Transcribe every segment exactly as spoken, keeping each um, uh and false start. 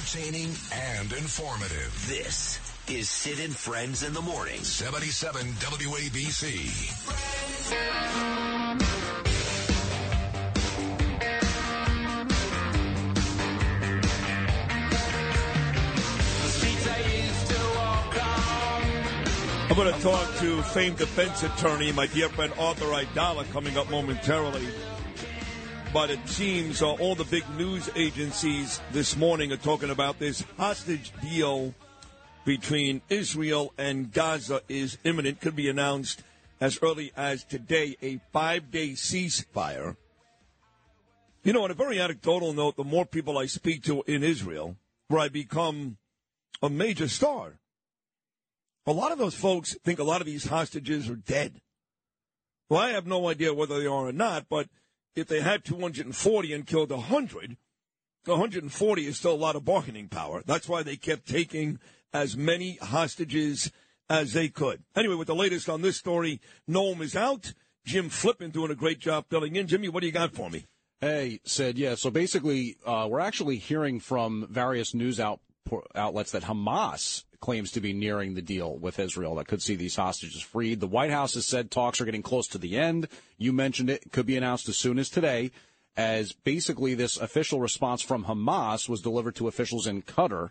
entertaining and informative. This is Sid and Friends in the Morning. seventy-seven W A B C. Friends. I'm going to talk to famed defense attorney, my dear friend Arthur Aidala, coming up momentarily. But it seems uh, all the big news agencies this morning are talking about this hostage deal between Israel and Gaza is imminent. Could be announced as early as today, a five-day ceasefire. You know, on a very anecdotal note, the more people I speak to in Israel, where I become a major star, a lot of those folks think a lot of these hostages are dead. Well, I have no idea whether they are or not, but if they had two hundred forty and killed one hundred, one hundred forty is still a lot of bargaining power. That's why they kept taking as many hostages as they could. Anyway, with the latest on this story, Noam is out. Jim Flippin doing a great job filling in. Jimmy, what do you got for me? Hey, Sid, yeah, so basically uh, we're actually hearing from various news out outlets that Hamas claims to be nearing the deal with Israel that could see these hostages freed. The White House has said talks are getting close to the end. You mentioned it. It could be announced as soon as today, as basically this official response from Hamas was delivered to officials in Qatar,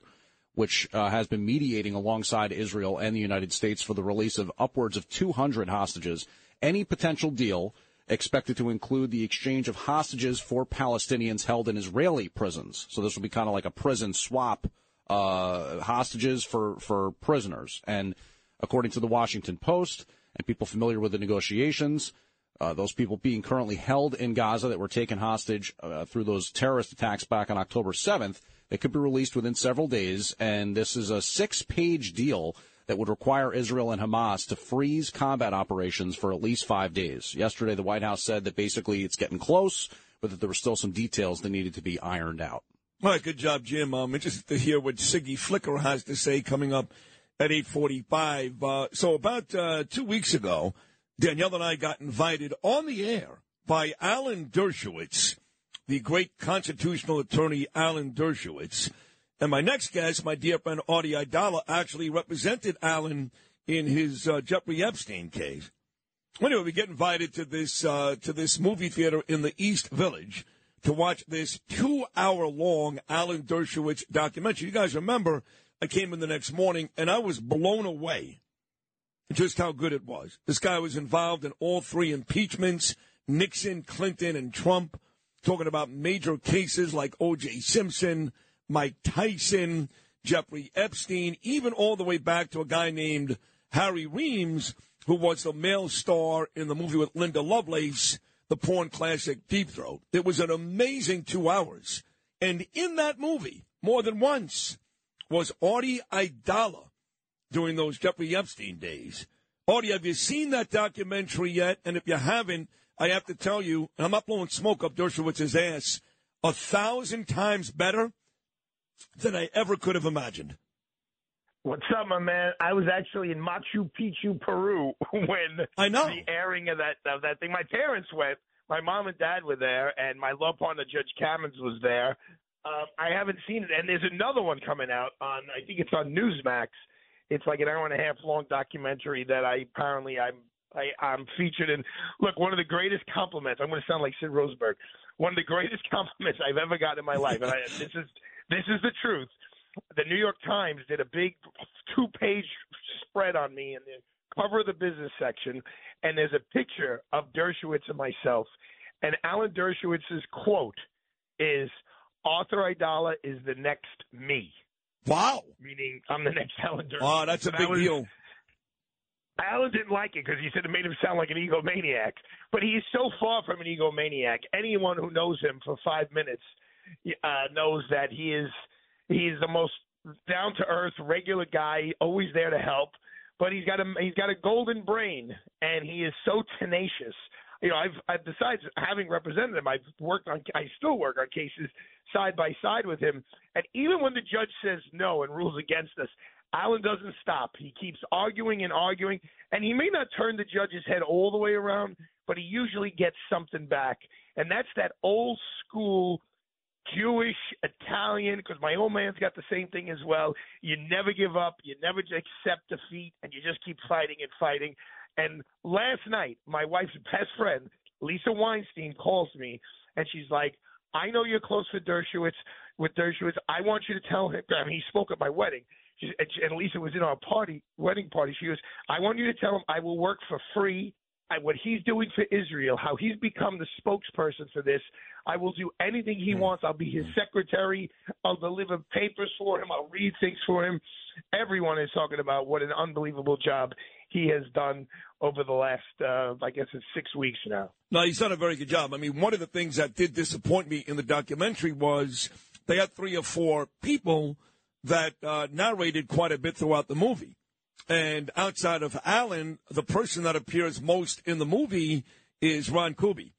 which uh, has been mediating alongside Israel and the United States for the release of upwards of two hundred hostages. Any potential deal expected to include the exchange of hostages for Palestinians held in Israeli prisons. So this will be kind of like a prison swap. Uh, hostages for, for prisoners. And according to the Washington Post and people familiar with the negotiations, uh, those people being currently held in Gaza that were taken hostage uh, through those terrorist attacks back on October seventh, they could be released within several days. And this is a six-page deal that would require Israel and Hamas to freeze combat operations for at least five days. Yesterday, the White House said that basically it's getting close, but that there were still some details that needed to be ironed out. All right, good job, Jim. I'm interested to hear what Siggy Flicker has to say coming up at eight forty-five. Uh, so about uh, two weeks ago, Danielle and I got invited on the air by Alan Dershowitz, the great constitutional attorney Alan Dershowitz. And my next guest, my dear friend Artie Aidala, actually represented Alan in his uh, Jeffrey Epstein case. Anyway, we get invited to this uh, to this movie theater in the East Village to watch this two-hour-long Alan Dershowitz documentary. You guys remember, I came in the next morning, and I was blown away just how good it was. This guy was involved in all three impeachments, Nixon, Clinton, and Trump, talking about major cases like O J. Simpson, Mike Tyson, Jeffrey Epstein, even all the way back to a guy named Harry Reems, who was the male star in the movie with Linda Lovelace, the porn classic Deep Throat. It was an amazing two hours. And in that movie, more than once, was Artie Aidala during those Jeffrey Epstein days. Artie, have you seen that documentary yet? And if you haven't, I have to tell you, and I'm not blowing smoke up Dershowitz's ass, a thousand times better than I ever could have imagined. What's up, my man? I was actually in Machu Picchu, Peru, when I know. the airing of that of that thing. My parents went. My mom and dad were there, and my love partner, Judge Cammons, was there. Um, I haven't seen it, and there's another one coming out on, I think it's on Newsmax. It's like an hour and a half long documentary that I apparently I'm I, I'm featured in. Look, one of the greatest compliments. I'm going to sound like Sid Rosenberg. One of the greatest compliments I've ever gotten in my life, and I, this is this is the truth. The New York Times did a big two-page spread on me in the cover of the business section, and there's a picture of Dershowitz and myself. And Alan Dershowitz's quote is, "Arthur Aidala is the next me." Wow. Meaning I'm the next Alan Dershowitz. Wow, that's a big deal. Alan didn't like it because he said it made him sound like an egomaniac. But he is so far from an egomaniac. Anyone who knows him for five minutes uh, knows that he is – he's the most down-to-earth, regular guy, always there to help. But he's got a he's got a golden brain, and he is so tenacious. You know, I've, I've besides having represented him, I've worked on I still work on cases side by side with him. And even when the judge says no and rules against us, Alan doesn't stop. He keeps arguing and arguing, and he may not turn the judge's head all the way around, but he usually gets something back. And that's that old school Jewish, Italian, because my old man's got the same thing as well. You never give up. You never accept defeat, and you just keep fighting and fighting. And last night, my wife's best friend, Lisa Weinstein, calls me, and she's like, I know you're close with Dershowitz. With Dershowitz, I want you to tell him. I mean, he spoke at my wedding, she, and, she, and Lisa was in our party, wedding party. She goes, I want you to tell him I will work for free. I, what he's doing for Israel, how he's become the spokesperson for this. I will do anything he wants. I'll be his secretary. I'll deliver papers for him. I'll read things for him. Everyone is talking about what an unbelievable job he has done over the last, uh, I guess it's six weeks now. No, he's done a very good job. I mean, one of the things that did disappoint me in the documentary was they had three or four people that uh, narrated quite a bit throughout the movie. And outside of Alan, the person that appears most in the movie is Ron Kuby.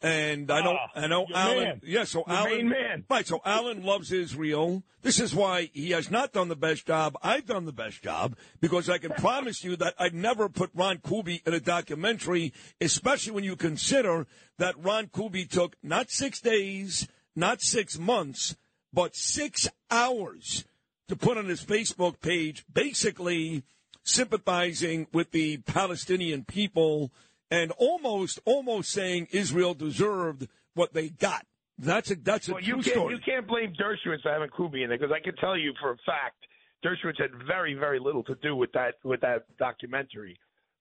And I know, oh, I know Alan. Man. Yeah, so your Alan. Main man. Right, so Alan loves Israel. This is why he has not done the best job. I've done the best job, because I can promise you that I'd never put Ron Kuby in a documentary, especially when you consider that Ron Kuby took not six days, not six months, but six hours to put on his Facebook page, basically sympathizing with the Palestinian people and almost, almost saying Israel deserved what they got. That's a that's a well, true you can't, story. You can't blame Dershowitz for having Kuby in there, because I can tell you for a fact Dershowitz had very, very little to do with that with that documentary.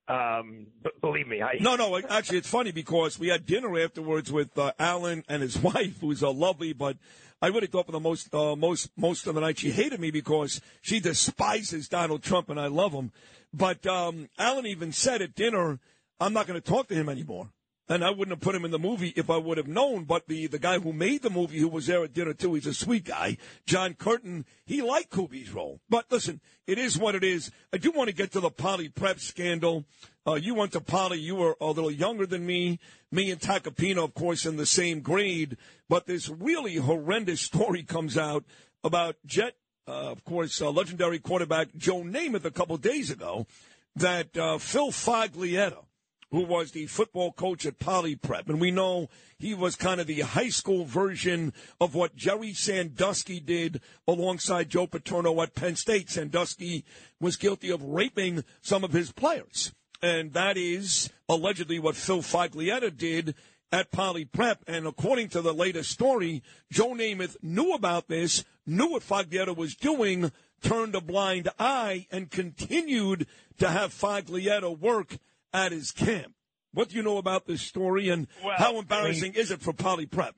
Um, b- believe me, I no, no. Actually, it's funny because we had dinner afterwards with uh, Alan and his wife, who's uh, lovely, but I really thought for the most, uh, most, most of the night she hated me because she despises Donald Trump and I love him. But um, Alan even said at dinner, "I'm not going to talk to him anymore." And I wouldn't have put him in the movie if I would have known. But the, the guy who made the movie, who was there at dinner, too, he's a sweet guy, John Curtin, he liked Kuby's role. But, listen, it is what it is. I do want to get to the Poly Prep scandal. Uh, you went to Poly. You were a little younger than me. Me and Tacopina, of course, in the same grade. But this really horrendous story comes out about Jet, uh, of course, uh, legendary quarterback Joe Namath a couple days ago, that uh, Phil Foglietta, who was the football coach at Poly Prep. And we know he was kind of the high school version of what Jerry Sandusky did alongside Joe Paterno at Penn State. Sandusky was guilty of raping some of his players. And that is allegedly what Phil Foglietta did at Poly Prep. And according to the latest story, Joe Namath knew about this, knew what Foglietta was doing, turned a blind eye, and continued to have Foglietta work at his camp. What do you know about this story, and well, how embarrassing I mean, is it for Poly Prep?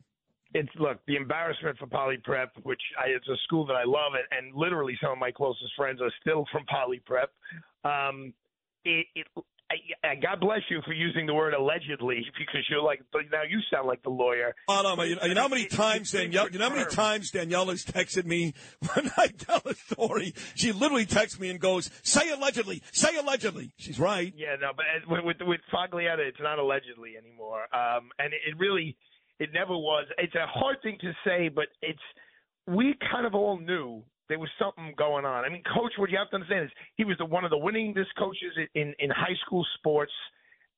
It's, look, the embarrassment for Poly Prep, which I, it's a school that I love, and, and literally some of my closest friends are still from Poly Prep. Um, it, it, I, I, God bless you for using the word allegedly, because you're like, now you sound like the lawyer. Oh, no, you, you know how many it, times Danielle, you know how many times Danielle has texted me when I tell a story? She literally texts me and goes, "Say allegedly, say allegedly." She's right. Yeah, no, but with with Foglietta, it's not allegedly anymore, um, and it, it really, it never was. It's a hard thing to say, but it's we kind of all knew there was something going on. I mean, Coach, what you have to understand is he was the, one of the winningest coaches in, in high school sports,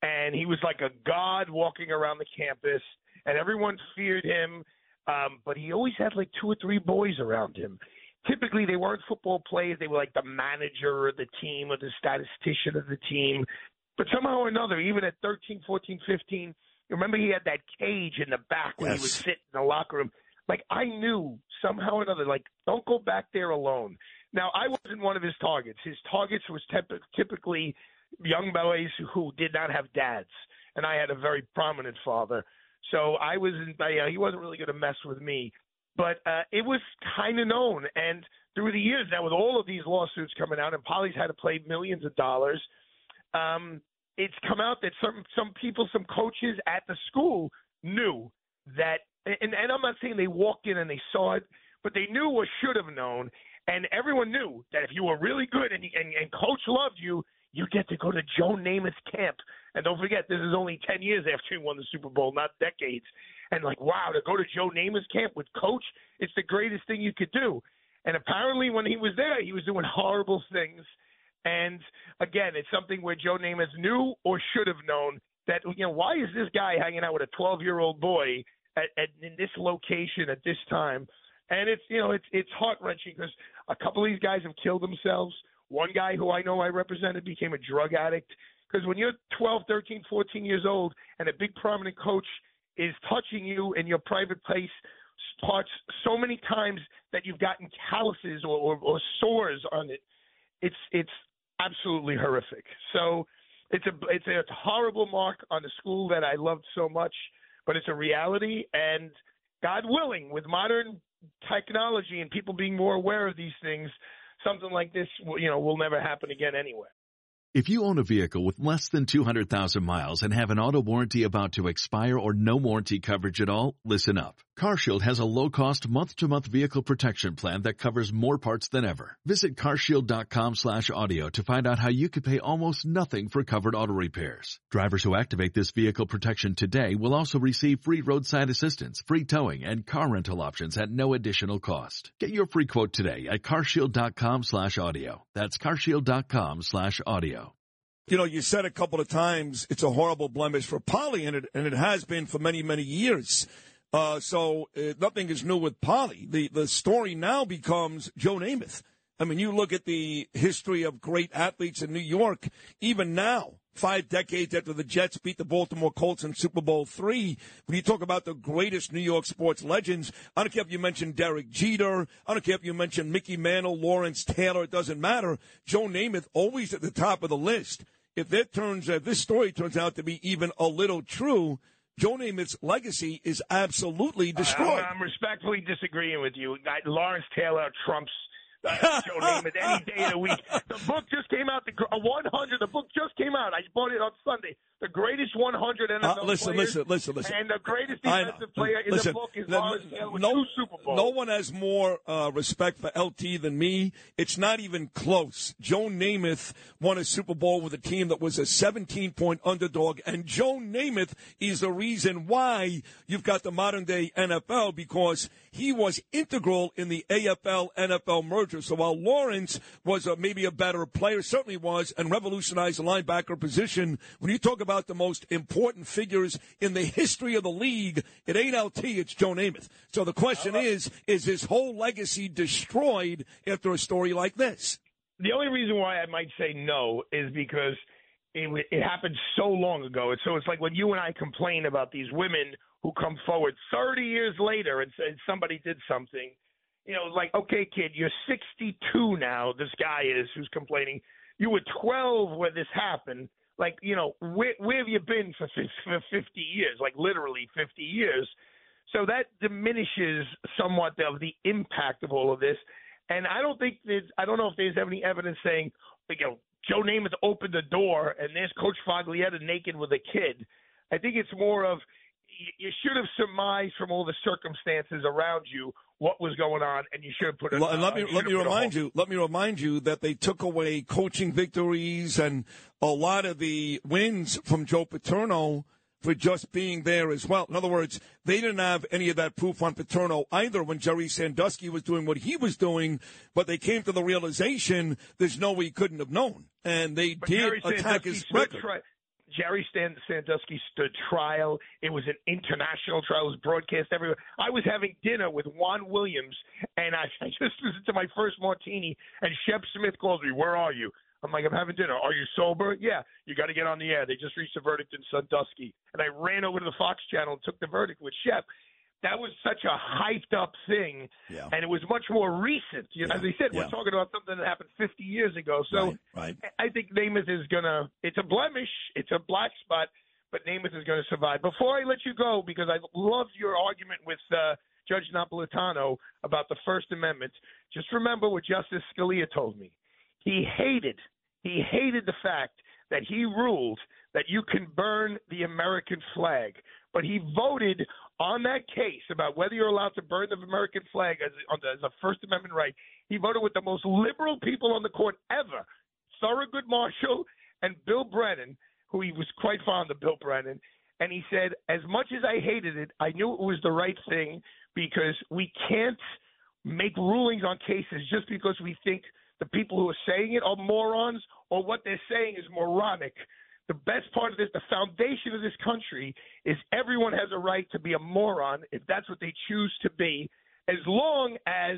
and he was like a god walking around the campus, and everyone feared him, um, but he always had like two or three boys around him. Typically, they weren't football players. They were like the manager of the team or the statistician of the team, but somehow or another, even at thirteen, fourteen, fifteen, remember he had that cage in the back where yes. he would sit in the locker room. Like, I knew somehow or another, like, don't go back there alone. Now, I wasn't one of his targets. His targets was tep- typically young boys who did not have dads, and I had a very prominent father. So I wasn't – he wasn't really going to mess with me. But uh, it was kind of known. And through the years now, with all of these lawsuits coming out, and Poly's had to pay millions of dollars, um, it's come out that some, some people, some coaches at the school knew that – And, and I'm not saying they walked in and they saw it, but they knew or should have known. And everyone knew that if you were really good and, and, and Coach loved you, you get to go to Joe Namath's camp. And don't forget, this is only ten years after he won the Super Bowl, not decades. And like, wow, to go to Joe Namath's camp with Coach, it's the greatest thing you could do. And apparently when he was there, he was doing horrible things. And, again, it's something where Joe Namath knew or should have known that, you know, why is this guy hanging out with a twelve-year-old boy at, at in this location at this time. And it's, you know, it's it's heart-wrenching because a couple of these guys have killed themselves. One guy who I know I represented became a drug addict. Because when you're twelve, thirteen, fourteen years old and a big prominent coach is touching you in your private place parts so many times that you've gotten calluses or, or, or sores on it, it's it's absolutely horrific. So it's a, it's a horrible mark on the school that I loved so much, but it's a reality. And God willing, with modern technology and people being more aware of these things, something like this, you know, will never happen again anywhere. If you own a vehicle with less than two hundred thousand miles and have an auto warranty about to expire or no warranty coverage at all, listen up. CarShield has a low-cost month-to-month vehicle protection plan that covers more parts than ever. Visit carshield.com slash audio to find out how you could pay almost nothing for covered auto repairs. Drivers who activate this vehicle protection today will also receive free roadside assistance, free towing, and car rental options at no additional cost. Get your free quote today at carshield.com slash audio. That's carshield.com slash audio. You know, you said a couple of times it's a horrible blemish for Poly, and it, and it has been for many, many years. Uh, so uh, nothing is new with Poly. The the story now becomes Joe Namath. I mean, you look at the history of great athletes in New York, even now, five decades after the Jets beat the Baltimore Colts in Super Bowl three, when you talk about the greatest New York sports legends, I don't care if you mention Derek Jeter, I don't care if you mention Mickey Mantle, Lawrence Taylor, it doesn't matter. Joe Namath always at the top of the list. If that turns, if this story turns out to be even a little true, Joe Namath's legacy is absolutely destroyed. Uh, I'm respectfully disagreeing with you. Lawrence Taylor trumps Uh, Joe Namath any day of the week. The book just came out. The uh, one hundred. The book just came out. I bought it on Sunday. The greatest one hundred N F L uh, listen, players. Listen, listen, listen, And the greatest defensive player in listen, the book is Lawrence Taylor with no, two Super Bowls. No one has more uh, respect for L T than me. It's not even close. Joe Namath won a Super Bowl with a team that was a seventeen-point underdog, and Joe Namath is the reason why you've got the modern-day N F L, because he was integral in the A F L N F L merger. So while Lawrence was a, maybe a better player, certainly was, and revolutionized the linebacker position, when you talk about the most important figures in the history of the league, it ain't L T, it's Joe Namath. So the question is, is his whole legacy destroyed after a story like this? The only reason why I might say no is because it, it happened so long ago. And so it's like when you and I complain about these women who come forward thirty years later and say somebody did something. You know, like, okay, kid, you're sixty-two now, this guy is who's complaining. You were twelve when this happened. Like, you know, where, where have you been for, for fifty years, like literally fifty years? So that diminishes somewhat of the impact of all of this. And I don't think there's – I don't know if there's any evidence saying, you know, Joe Namath opened the door and there's Coach Foglietta naked with a kid. I think it's more of you should have surmised from all the circumstances around you what was going on, and you should have put it. Let, uh, let me let me remind you. Let me remind you that they took away coaching victories and a lot of the wins from Joe Paterno for just being there as well. In other words, they didn't have any of that proof on Paterno either when Jerry Sandusky was doing what he was doing, but they came to the realization there's no way he couldn't have known, and they but did Jerry attack Sandusky his record. Tri- Jerry Sandusky stood trial. It was an international trial. It was broadcast everywhere. I was having dinner with Juan Williams, and I, I just listened to my first martini, and Shep Smith calls me, "Where are you?" I'm like, "I'm having dinner." "Are you sober?" "Yeah." "You got to get on the air. They just reached a verdict in Sandusky." And I ran over to the Fox channel and took the verdict with Shep. That was such a hyped-up thing, yeah. And it was much more recent. You know, yeah. As I said, yeah. We're talking about something that happened fifty years ago. So right. Right. I think Namath is going to – it's a blemish. It's a black spot, but Namath is going to survive. Before I let you go, because I loved your argument with uh, Judge Napolitano about the First Amendment, just remember what Justice Scalia told me. He hated – he hated the fact that he ruled that you can burn the American flag, but he voted – on that case about whether you're allowed to burn the American flag as, as a First Amendment right, he voted with the most liberal people on the court ever, Thurgood Marshall and Bill Brennan, who he was quite fond of, Bill Brennan. And he said, as much as I hated it, I knew it was the right thing because we can't make rulings on cases just because we think the people who are saying it are morons or what they're saying is moronic. the best part of this, the foundation of this country, is everyone has a right to be a moron if that's what they choose to be, as long as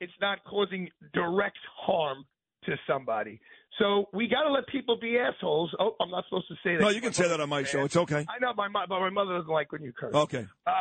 it's not causing direct harm to somebody. So we got to let people be assholes. Oh, I'm not supposed to say that. No, you can say that on my show. It's okay. I know, my but my mother doesn't like when you curse. Okay. Uh,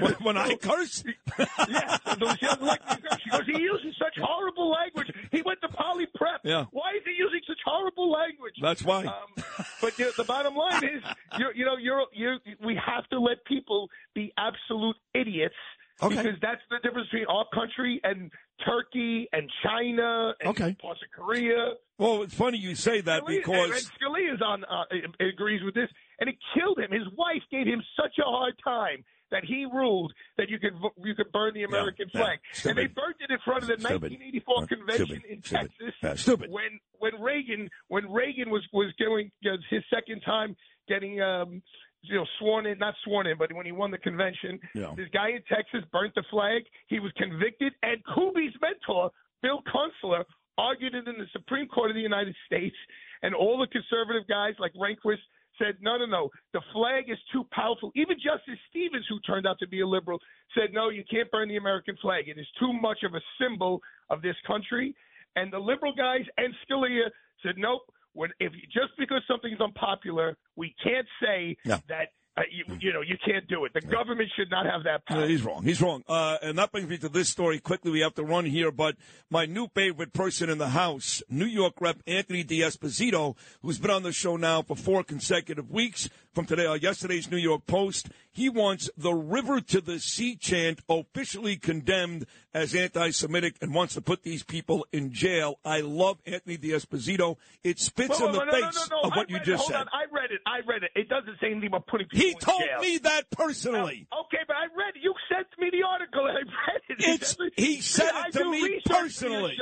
when, when I curse? Yeah, she doesn't like when you curse. She goes, he uses such horrible language. He went to Poly Prep. Yeah. Why is he using such horrible language? That's why. Um, but you know, the bottom line is, you're, you know, you're, you're, we have to let people be absolute idiots. Okay. Because that's the difference between our country and Turkey and China and okay. parts of Korea. Well, it's funny you say that, Scalia, because... And, and Scalia's on, uh, agrees with this, and it killed him. His wife gave him such a hard time that he ruled that you could you could burn the American yeah, flag. Yeah, and they burned it in front of the stupid. nineteen eighty-four no, convention stupid. in stupid. Texas yeah, stupid. when when Reagan when Reagan was, was doing his second time getting... Um, You know, sworn in, not sworn in, but when he won the convention, yeah. this guy in Texas burnt the flag. He was convicted, and Kuby's mentor, Bill Kunstler, argued it in the Supreme Court of the United States, and all the conservative guys like Rehnquist said, no, no, no, the flag is too powerful. Even Justice Stevens, who turned out to be a liberal, said, no, you can't burn the American flag. It is too much of a symbol of this country. And the liberal guys and Scalia said, nope. When, if just because something's unpopular, we can't say yeah. that uh, you, you know you can't do it. The yeah. government should not have that power. Yeah, he's wrong. He's wrong. Uh, and that brings me to this story quickly. We have to run here, but my new favorite person in the House, New York Rep Anthony D'Esposito, who's been on the show now for four consecutive weeks. From today or yesterday's New York Post, he wants the river to the sea chant officially condemned as anti-Semitic and wants to put these people in jail. I love Anthony D'Esposito. It spits whoa, in the no, face no, no, no. of what read, you just hold said. Hold on, I read it. I read it. It doesn't say anything about putting people he in jail. He told me that personally. No, okay, but I read it. You sent me the article and I read it. It's, it he said it I to me personally.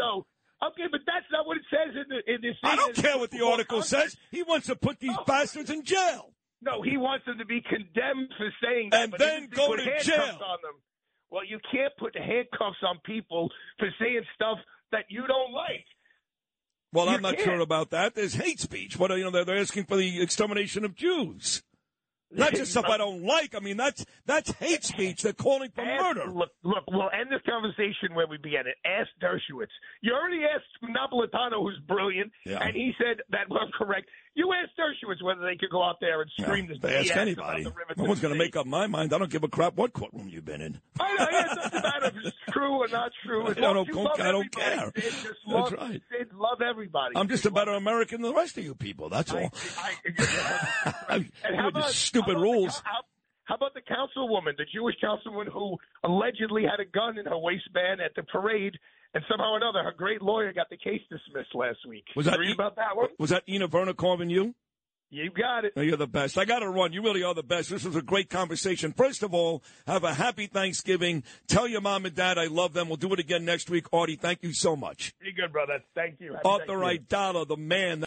Okay, but that's not what it says in the in this. I don't care what the article says. He wants to put these oh. bastards in jail. No, he wants them to be condemned for saying that. And but then go to jail. On them. Well, you can't put handcuffs on people for saying stuff that you don't like. Well, you I'm not can't. sure about that. There's hate speech. What you know, they're, they're asking for the extermination of Jews. Not just stuff I don't like. I mean, that's that's hate speech. They're calling for ask, murder. Look, look, we'll end this conversation where we began it. Ask Dershowitz. You already asked Napolitano, who's brilliant, yeah. and he said that was well, correct. You asked Dershowitz whether they could go out there and scream yeah, this they ask anybody. The no one's going to make up my mind. I don't give a crap what courtroom you've been in. I know. Yeah, it doesn't matter if it's true or not true. I don't, don't, I don't care. They just love, that's right. They love everybody. I'm just a better American than the rest of you people. That's all. I, I, and how about, stupid how rules. The, how, how about the councilwoman, the Jewish councilwoman who allegedly had a gun in her waistband at the parade? And somehow or another, her great lawyer got the case dismissed last week. Was that e- about that one? Was that Ina Verna Corvin, you? You got it. You're the best. I got to run. You really are the best. This was a great conversation. First of all, have a happy Thanksgiving. Tell your mom and dad I love them. We'll do it again next week. Artie, thank you so much. You're good, brother. Thank you. Happy Arthur Aidala, the man.